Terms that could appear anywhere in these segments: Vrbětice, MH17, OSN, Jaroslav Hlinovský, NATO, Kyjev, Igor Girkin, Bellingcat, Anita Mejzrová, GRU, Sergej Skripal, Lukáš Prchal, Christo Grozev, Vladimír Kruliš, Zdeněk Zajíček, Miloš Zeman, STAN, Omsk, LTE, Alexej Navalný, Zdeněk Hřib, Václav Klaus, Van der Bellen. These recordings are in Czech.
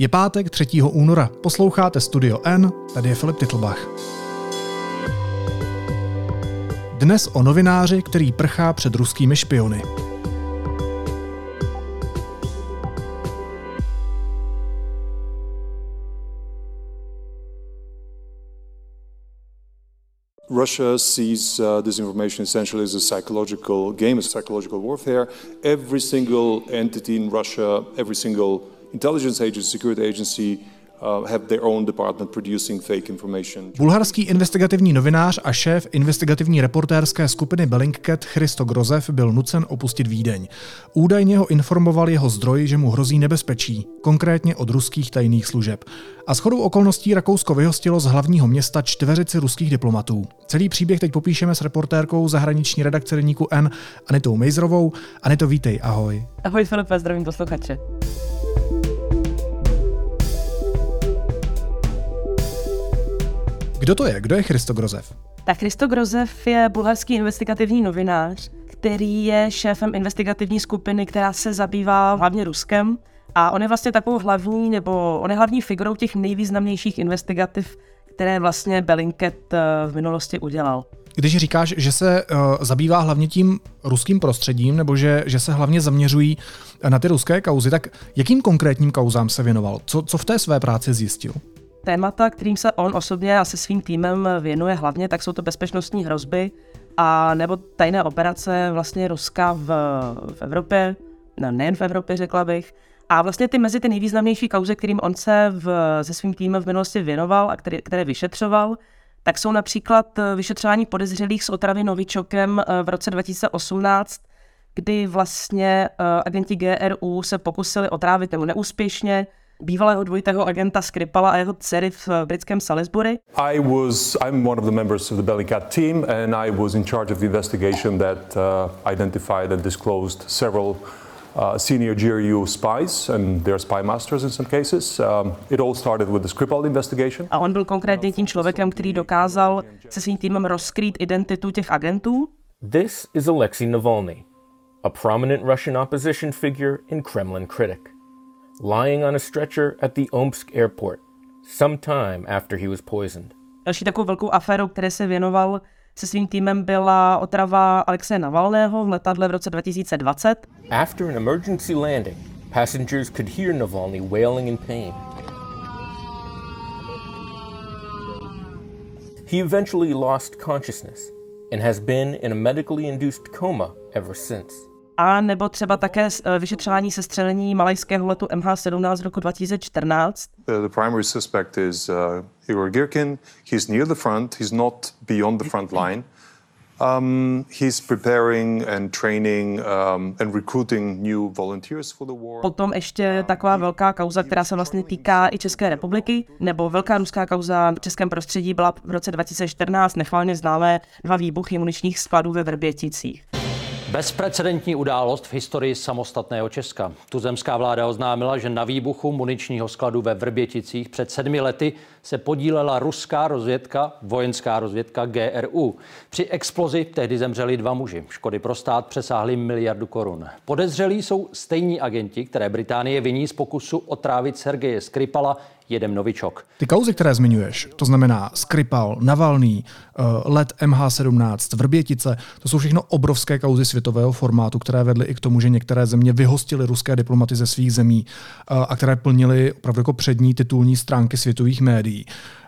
Je pátek 3. února. Posloucháte Studio N, tady je Filip Titlbach. Dnes o novináři, který prchá před ruskými špiony. Russia sees disinformation essentially as a psychological game, a psychological warfare. Every single entity in Russia, every single intelligence agency, security agency have their own department producing fake information. Bulharský investigativní novinář a šéf investigativní reportérské skupiny Bellingcat Christo Grozev byl nucen opustit Vídeň. Údajně ho informoval jeho zdroj, že mu hrozí nebezpečí, konkrétně od ruských tajných služeb. A shodou okolností Rakousko vyhostilo z hlavního města 4 ruských diplomatů. Celý příběh teď popíšeme s reportérkou zahraniční redakce deníku N Anitou Mejzrovou. Anito, vítej, ahoj. Ahoj Filipe, zdravím posluchače. Kdo to je? Kdo je Christo Grozev? Tak Christo Grozev je bulharský investigativní novinář, který je šéfem investigativní skupiny, která se zabývá hlavně Ruskem. A on je vlastně takovou hlavní, nebo on je hlavní figurou těch nejvýznamnějších investigativ, které vlastně Bellingcat v minulosti udělal. Když říkáš, že se zabývá hlavně tím ruským prostředím, nebo že se hlavně zaměřují na ty ruské kauzy, tak jakým konkrétním kauzám se věnoval? Co v té své práci zjistil? Témata, kterým se on osobně a se svým týmem věnuje hlavně, tak jsou to bezpečnostní hrozby a nebo tajné operace vlastně Ruska v Evropě, nejen v Evropě, řekla bych. A vlastně mezi ty nejvýznamnější kauze, kterým on se se svým týmem v minulosti věnoval a které vyšetřoval, tak jsou například vyšetřování podezřelých z otravy novičokem v roce 2018, kdy vlastně agenti GRU se pokusili otrávit nebo neúspěšně bývalého dvojitého agenta Skripala a jeho dcery v britském Salisbury. I'm one of the members of the Bellingcat team and I was in charge of the investigation that identified and disclosed several senior GRU spies and their spy masters in some cases. It all started with the Skripal investigation. A on byl konkrétně tím člověkem, který dokázal se svým týmem rozkrýt identitu těch agentů. This is Alexej Navalny, a prominent Russian opposition figure and Kremlin critic, lying on a stretcher at the Omsk airport sometime after he was poisoned. Další takovou velkou aférou, které se věnoval se svým týmem, byla otrava Alexeje Navalného v letadle v roce 2020. After an emergency landing, passengers could hear Navalny wailing in pain. He eventually lost consciousness and has been in a medically induced coma ever since. A nebo třeba také vyšetřování sestřelení malajského letu MH17 z roku 2014. The primary suspect is Igor Girkin. He's near the front, he's not beyond the front line. He's preparing and training and recruiting new volunteers for the war. Potom ještě taková velká kauza, která se vlastně týká i České republiky, nebo velká ruská kauza v českém prostředí byla v roce 2014 nechvalně známé 2 výbuchy muničních skladů ve Vrběticích. Bezprecedentní událost v historii samostatného Česka. Tuzemská vláda oznámila, že na výbuchu muničního skladu ve Vrběticích před 7 lety se podílela ruská rozvědka, vojenská rozvědka GRU. Při explozi tehdy zemřeli 2 muži. Škody pro stát přesáhly 1 miliardu korun. Podezřelí jsou stejní agenti, které Británie viní z pokusu otrávit Sergeje Skripala jedem novičok. Ty kauzy, které zmiňuješ, to znamená Skripal, Navalný, let MH17, Vrbětice, to jsou všechno obrovské kauzy světového formátu, které vedly i k tomu, že některé země vyhostily ruské diplomaty ze svých zemí a které plnily opravdu jako přední titulní stránky světových médií.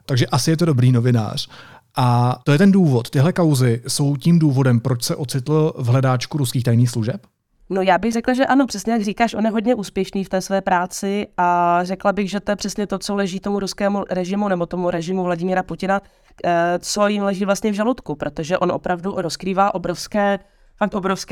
Takže asi je to dobrý novinář. A to je ten důvod. Tyhle kauzy jsou tím důvodem, proč se ocitl v hledáčku ruských tajných služeb? No já bych řekla, že ano, přesně jak říkáš, on je hodně úspěšný v té své práci a řekla bych, že to je přesně to, co leží tomu ruskému režimu nebo tomu režimu Vladimíra Putina, co jim leží vlastně v žaludku, protože on opravdu rozkrývá obrovské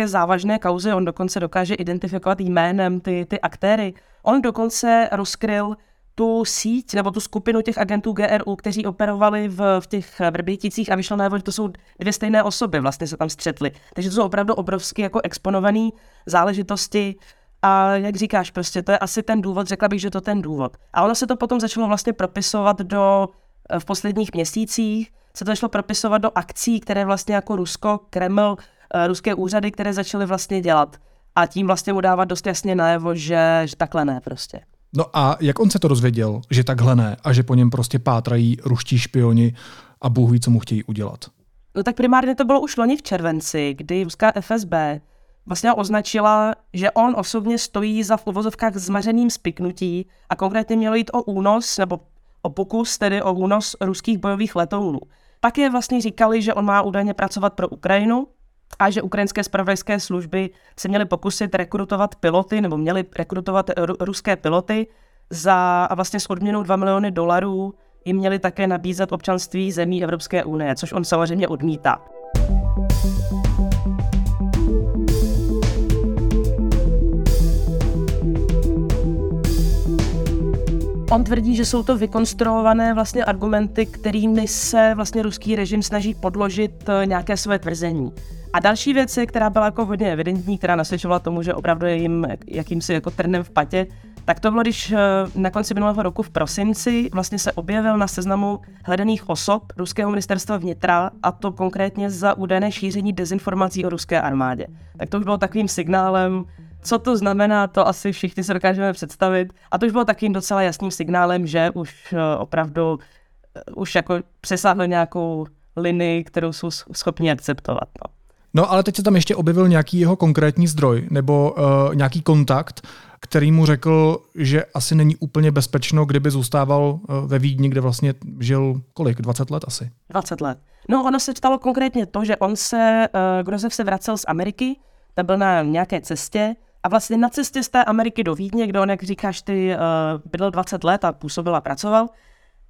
závažné kauzy, on dokonce dokáže identifikovat jménem ty aktéry. On dokonce rozkryl tu síť nebo tu skupinu těch agentů GRU, kteří operovali v těch Vrběticích a vyšlo najevo, že to jsou 2 stejné osoby, vlastně se tam střetly. Takže to jsou opravdu obrovsky jako exponované záležitosti a jak říkáš, prostě to je asi ten důvod, řekla bych, že to ten důvod. A ono se to potom začalo vlastně propisovat v posledních měsících, se to začalo propisovat do akcí, které vlastně jako Rusko, Kreml, ruské úřady, které začaly vlastně dělat a tím vlastně mu dávat dost jasně najevo, že takhle ne prostě. No a jak on se to dozvěděl, že takhle ne a že po něm prostě pátrají ruští špioni a Bůh ví, co mu chtějí udělat? No tak primárně to bylo už loni v červenci, kdy ruská FSB vlastně označila, že on osobně stojí za v uvozovkách zmařeným spiknutí a konkrétně mělo jít o únos nebo o pokus, tedy o únos ruských bojových letounů. Pak je vlastně říkali, že on má údajně pracovat pro Ukrajinu a že ukrajinské zpravodajské služby se měly pokusit rekrutovat piloty nebo měly rekrutovat ruské piloty a vlastně s odměnou $2 miliony jim měli také nabízet občanství zemí Evropské unie, což on samozřejmě odmítá. On tvrdí, že jsou to vykonstruované vlastně argumenty, kterými se vlastně ruský režim snaží podložit nějaké své tvrzení. A další věc, která byla jako hodně evidentní, která nasvědčovala tomu, že opravdu je jim jakýmsi jako trnem v patě, tak to bylo, když na konci minulého roku v prosinci vlastně se objevil na seznamu hledaných osob ruského ministerstva vnitra, a to konkrétně za údajné šíření dezinformací o ruské armádě. Tak to už bylo takovým signálem. Co to znamená, to asi všichni se dokážeme představit. A to už bylo takovým docela jasným signálem, že už opravdu už jako přesáhlo nějakou linii, kterou jsou schopni akceptovat. No ale teď se tam ještě objevil nějaký jeho konkrétní zdroj nebo nějaký kontakt, který mu řekl, že asi není úplně bezpečno, kdyby zůstával ve Vídni, kde vlastně žil kolik? 20 let asi? 20 let. No ono se stalo konkrétně to, že Grozev se vracel z Ameriky, tam byl na nějaké cestě a vlastně na cestě z té Ameriky do Vídně, kde on, jak říkáš ty, bydlel 20 let a působil a pracoval,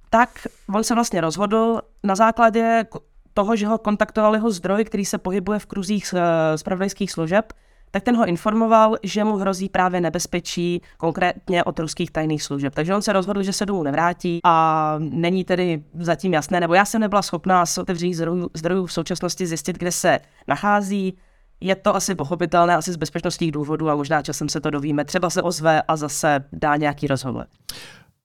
tak on se vlastně rozhodl na základě toho, že ho kontaktoval jeho zdroj, který se pohybuje v kruzích zpravodajských služeb, tak ten ho informoval, že mu hrozí právě nebezpečí, konkrétně od ruských tajných služeb. Takže on se rozhodl, že se domů nevrátí a není tedy zatím jasné, nebo já jsem nebyla schopná z otevřených zdrojů v současnosti zjistit, kde se nachází. Je to asi pochopitelné, asi z bezpečnostních důvodů a možná časem se to dovíme. Třeba se ozve a zase dá nějaký rozhovor.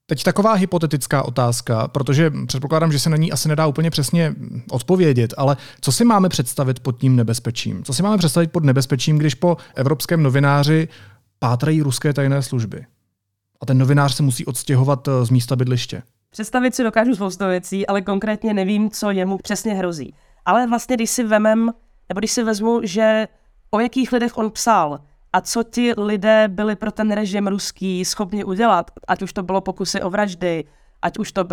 Teď taková hypotetická otázka, protože předpokládám, že se na ní asi nedá úplně přesně odpovědět, ale co si máme představit pod tím nebezpečím? Co si máme představit pod nebezpečím, když po evropském novináři pátrají ruské tajné služby? A ten novinář se musí odstěhovat z místa bydliště. Představit si dokážu spoustu věcí, ale konkrétně nevím, co jemu přesně hrozí. Ale vlastně, když si vezmu, že o jakých lidech on psal a co ti lidé byli pro ten režim ruský schopni udělat, ať už to bylo pokusy o vraždy, ať už to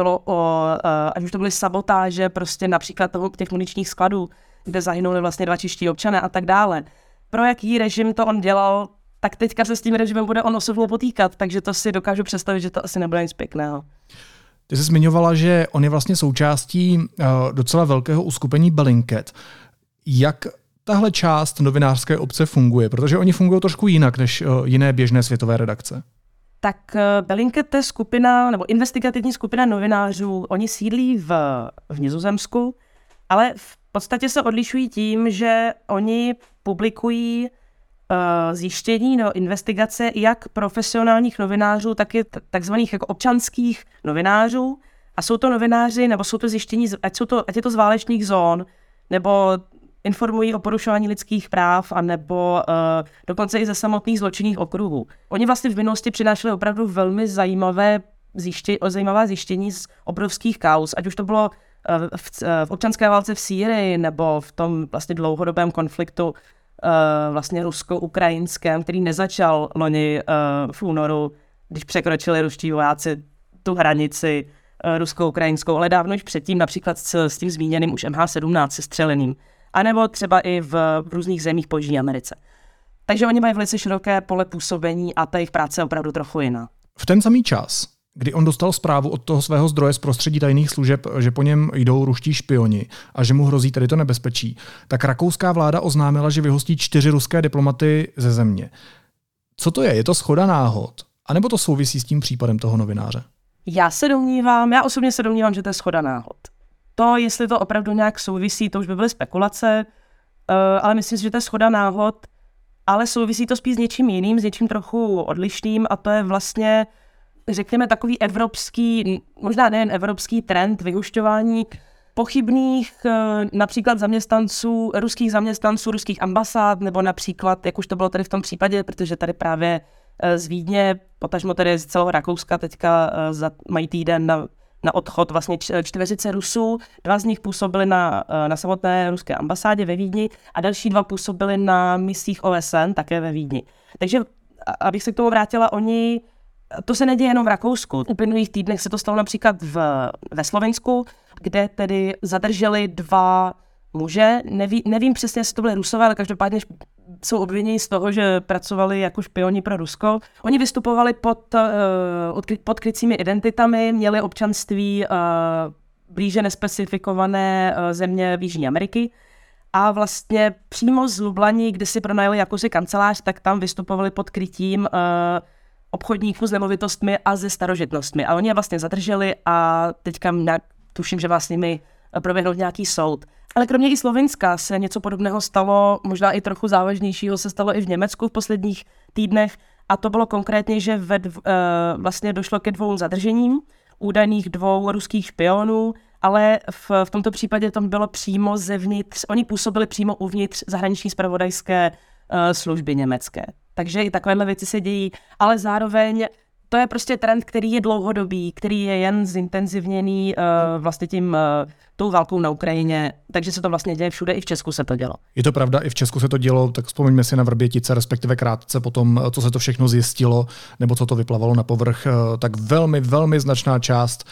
byly sabotáže prostě například těch muničních skladů, kde zahynuli vlastně 2 čeští občané a tak dále. Pro jaký režim to on dělal, tak teďka se s tím režimem bude on osobně potýkat, takže to si dokážu představit, že to asi nebude nic pěkného. Ty jsi zmiňovala, že on je vlastně součástí docela velkého uskupení Bellingcat. Jak tahle část novinářské obce funguje? Protože oni fungují trošku jinak než jiné běžné světové redakce. Tak Bellingcat je skupina, nebo investigativní skupina novinářů. Oni sídlí v Nizozemsku, ale v podstatě se odlišují tím, že oni publikují zjištění nebo investigace jak profesionálních novinářů, tak i takzvaných jako občanských novinářů. A jsou to novináři, nebo jsou to zjištění, ať je to z válečných zón, nebo informují o porušování lidských práv anebo dokonce i ze samotných zločinných okruhů. Oni vlastně v minulosti přinášeli opravdu velmi zajímavá zjištění z obrovských kauz, ať už to bylo v občanské válce v Sýrii nebo v tom vlastně dlouhodobém konfliktu vlastně rusko-ukrajinském, který nezačal loni v únoru, když překročili ruští vojáci tu hranici rusko-ukrajinskou, ale dávno už předtím například s tím zmíněným už MH17 sestřeleným. A nebo třeba i v různých zemích po Jižní Americe. Takže oni mají velice široké pole působení a ta jejich práce je opravdu trochu jiná. V ten samý čas, kdy on dostal zprávu od toho svého zdroje z prostředí tajných služeb, že po něm jdou ruští špioni a že mu hrozí tady to nebezpečí, tak rakouská vláda oznámila, že vyhostí 4 ruské diplomaty ze země. Co to je? Je to shoda náhod? A nebo to souvisí s tím případem toho novináře? Já osobně se domnívám, že to je shoda náhod. To, jestli to opravdu nějak souvisí, to už by byly spekulace, ale myslím si, že to je shoda náhod, ale souvisí to spíš s něčím jiným, s něčím trochu odlišným a to je vlastně, řekněme, takový evropský, možná nejen evropský trend vyhušťování pochybných například ruských ambasád, nebo například, jak už to bylo tady v tom případě, protože tady právě z Vídně, potažmo tedy z celého Rakouska, teďka mají týden na odchod vlastně 40 Rusů. 2 z nich působili na samotné ruské ambasádě ve Vídni a další 2 působili na misích OSN, také ve Vídni. Takže, abych se k tomu vrátila, to se neděje jenom v Rakousku. V uplynulých týdnech se to stalo například ve Slovinsku, kde tedy zadrželi 2 muže. Nevím přesně, jestli to byly Rusové, ale každopádně jsou obviněni z toho, že pracovali jako špioni pro Rusko. Oni vystupovali pod krycími identitami, měli občanství blíže nespecifikované země Jižní Ameriky a vlastně přímo z Lublani, kde si pronajeli jakousi kancelář, tak tam vystupovali pod krytím obchodníků s nemovitostmi a se starožitnostmi. A oni je vlastně zadrželi a teďka tuším, že s nimi proběhnul nějaký soud. Ale kromě i Slovinska se něco podobného stalo, možná i trochu závažnějšího se stalo i v Německu v posledních týdnech. A to bylo konkrétně, že vlastně došlo ke 2 zadržením, údajných 2 ruských špionů, ale v tomto případě to bylo přímo zevnitř, oni působili přímo uvnitř zahraniční zpravodajské služby německé. Takže i takovéhle věci se dějí, ale zároveň to je prostě trend, který je dlouhodobý, který je jen zintenzivněný vlastně tou válkou na Ukrajině, takže se to vlastně děje všude, i v Česku se to dělo. Je to pravda, i v Česku se to dělo, tak vzpomeňme si na Vrbětice, respektive krátce potom, co se to všechno zjistilo, nebo co to vyplavalo na povrch, tak velmi, velmi značná část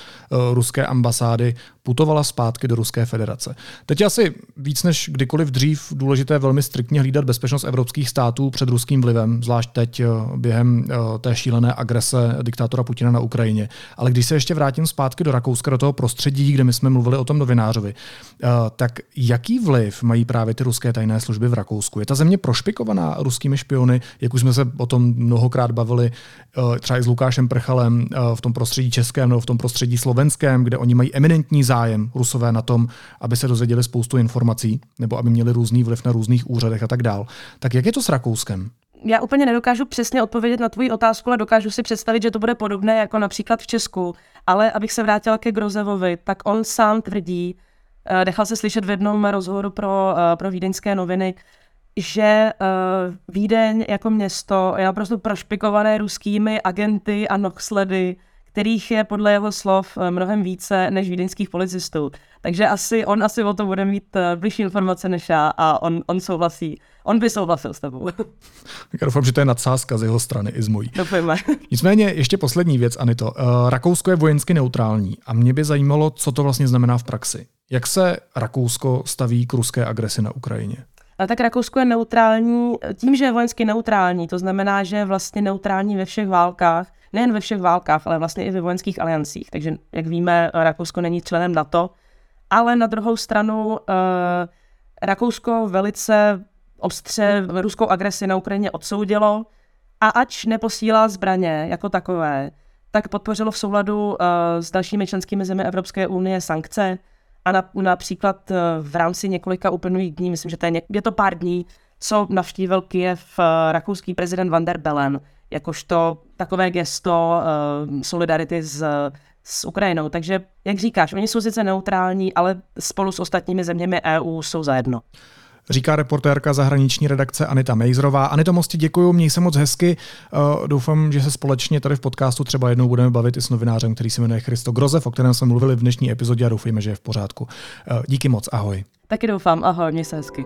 ruské ambasády putovala zpátky do Ruské federace. Teď asi víc než kdykoliv dřív důležité velmi striktně hlídat bezpečnost evropských států před ruským vlivem, zvlášť teď během té šílené agrese diktátora Putina na Ukrajině. Ale když se ještě vrátím zpátky do Rakouska, do toho prostředí, kde my jsme mluvili o tom novinářovi, tak jaký vliv mají právě ty ruské tajné služby v Rakousku? Je ta země prošpikovaná ruskými špiony, jak už jsme se o tom mnohokrát bavili třeba i s Lukášem Prchalem v tom prostředí českém nebo v tom prostředí slovenském, kde oni mají eminentní zájem Rusové na tom, aby se dozvěděli spoustu informací nebo aby měli různý vliv na různých úřadech a tak dál. Tak jak je to s Rakouskem? Já úplně nedokážu přesně odpovědět na tvou otázku, ale dokážu si představit, že to bude podobné jako například v Česku. Ale abych se vrátila ke Grozevovi, tak on sám tvrdí, nechal se slyšet v jednom rozhovoru pro vídeňské noviny, že Vídeň jako město je naprosto prošpikované ruskými agenty a nohsledy, kterých je podle jeho slov mnohem více než vídeňských policistů. Takže on asi o to bude mít blížší informace než já a on souhlasí. On by souhlasil s tebou. Tak já doufám, že to je nadsázka z jeho strany i z mojí. Doufujeme. Nicméně ještě poslední věc, Anito. Rakousko je vojensky neutrální a mě by zajímalo, co to vlastně znamená v praxi. Jak se Rakousko staví k ruské agresi na Ukrajině? Tak Rakousko je neutrální tím, že je vojensky neutrální. To znamená, že je vlastně neutrální ve všech válkách. Nejen ve všech válkách, ale vlastně i ve vojenských aliancích. Takže, jak víme, Rakousko není členem NATO. Ale na druhou stranu Rakousko velice ostře ruskou agresi na Ukrajině odsoudilo a ač neposílá zbraně jako takové, tak podpořilo v souladu s dalšími členskými zemi Evropské unie sankce a například v rámci několika uplynulých dní, myslím, že je to pár dní, co navštívil Kyjev rakouský prezident Van der Bellen, jakožto takové gesto solidarity s Ukrajinou. Takže, jak říkáš, oni jsou sice neutrální, ale spolu s ostatními zeměmi EU jsou zajedno. Říká reportérka zahraniční redakce Anita Mejzrová. Anito, moc ti děkuju, měj se moc hezky. Doufám, že se společně tady v podcastu třeba jednou budeme bavit i s novinářem, který se jmenuje Christo Grozev, o kterém jsme mluvili v dnešní epizodě a doufejme, že je v pořádku. Díky moc, ahoj. Taky doufám, ahoj, měj se hezky.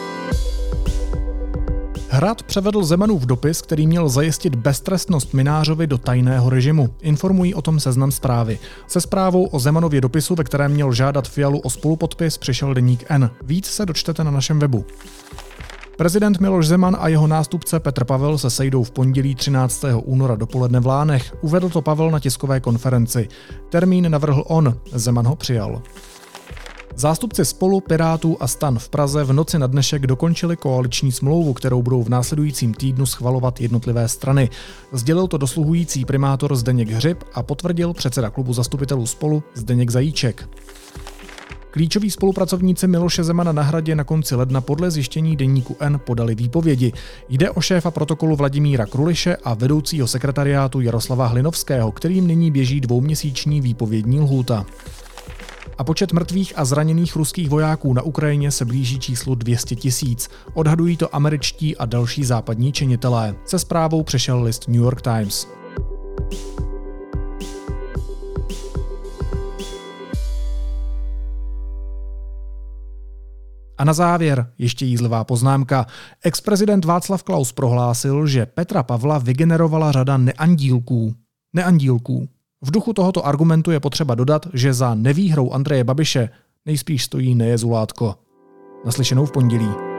Hrad převedl Zemanův dopis, který měl zajistit beztrestnost Mynářovi do tajného režimu. Informují o tom Seznam Zprávy. Se zprávou o Zemanově dopisu, ve kterém měl žádat Fialu o spolupodpis, přišel deník N. Víc se dočtete na našem webu. Prezident Miloš Zeman a jeho nástupce Petr Pavel se sejdou v pondělí 13. února dopoledne v Lánech. Uvedl to Pavel na tiskové konferenci. Termín navrhl on, Zeman ho přijal. Zástupci Spolu, Pirátů a STAN v Praze v noci na dnešek dokončili koaliční smlouvu, kterou budou v následujícím týdnu schvalovat jednotlivé strany. Sdělil to dosluhující primátor Zdeněk Hřib a potvrdil předseda klubu zastupitelů Spolu Zdeněk Zajíček. Klíčoví spolupracovníci Miloše Zemana na Hradě na konci ledna podle zjištění deníku N podali výpovědi. Jde o šéfa protokolu Vladimíra Kruliše a vedoucího sekretariátu Jaroslava Hlinovského, kterým nyní běží dvouměsíční výpovědní lhůta. A počet mrtvých a zraněných ruských vojáků na Ukrajině se blíží číslu 200 000. Odhadují to američtí a další západní činitelé. Se zprávou přišel list New York Times. A na závěr ještě jízlivá poznámka. Ex-prezident Václav Klaus prohlásil, že Petra Pavla vygenerovala řada neandílků. V duchu tohoto argumentu je potřeba dodat, že za nevýhrou Andreje Babiše nejspíš stojí nejezulátko. Naslyšenou v pondělí.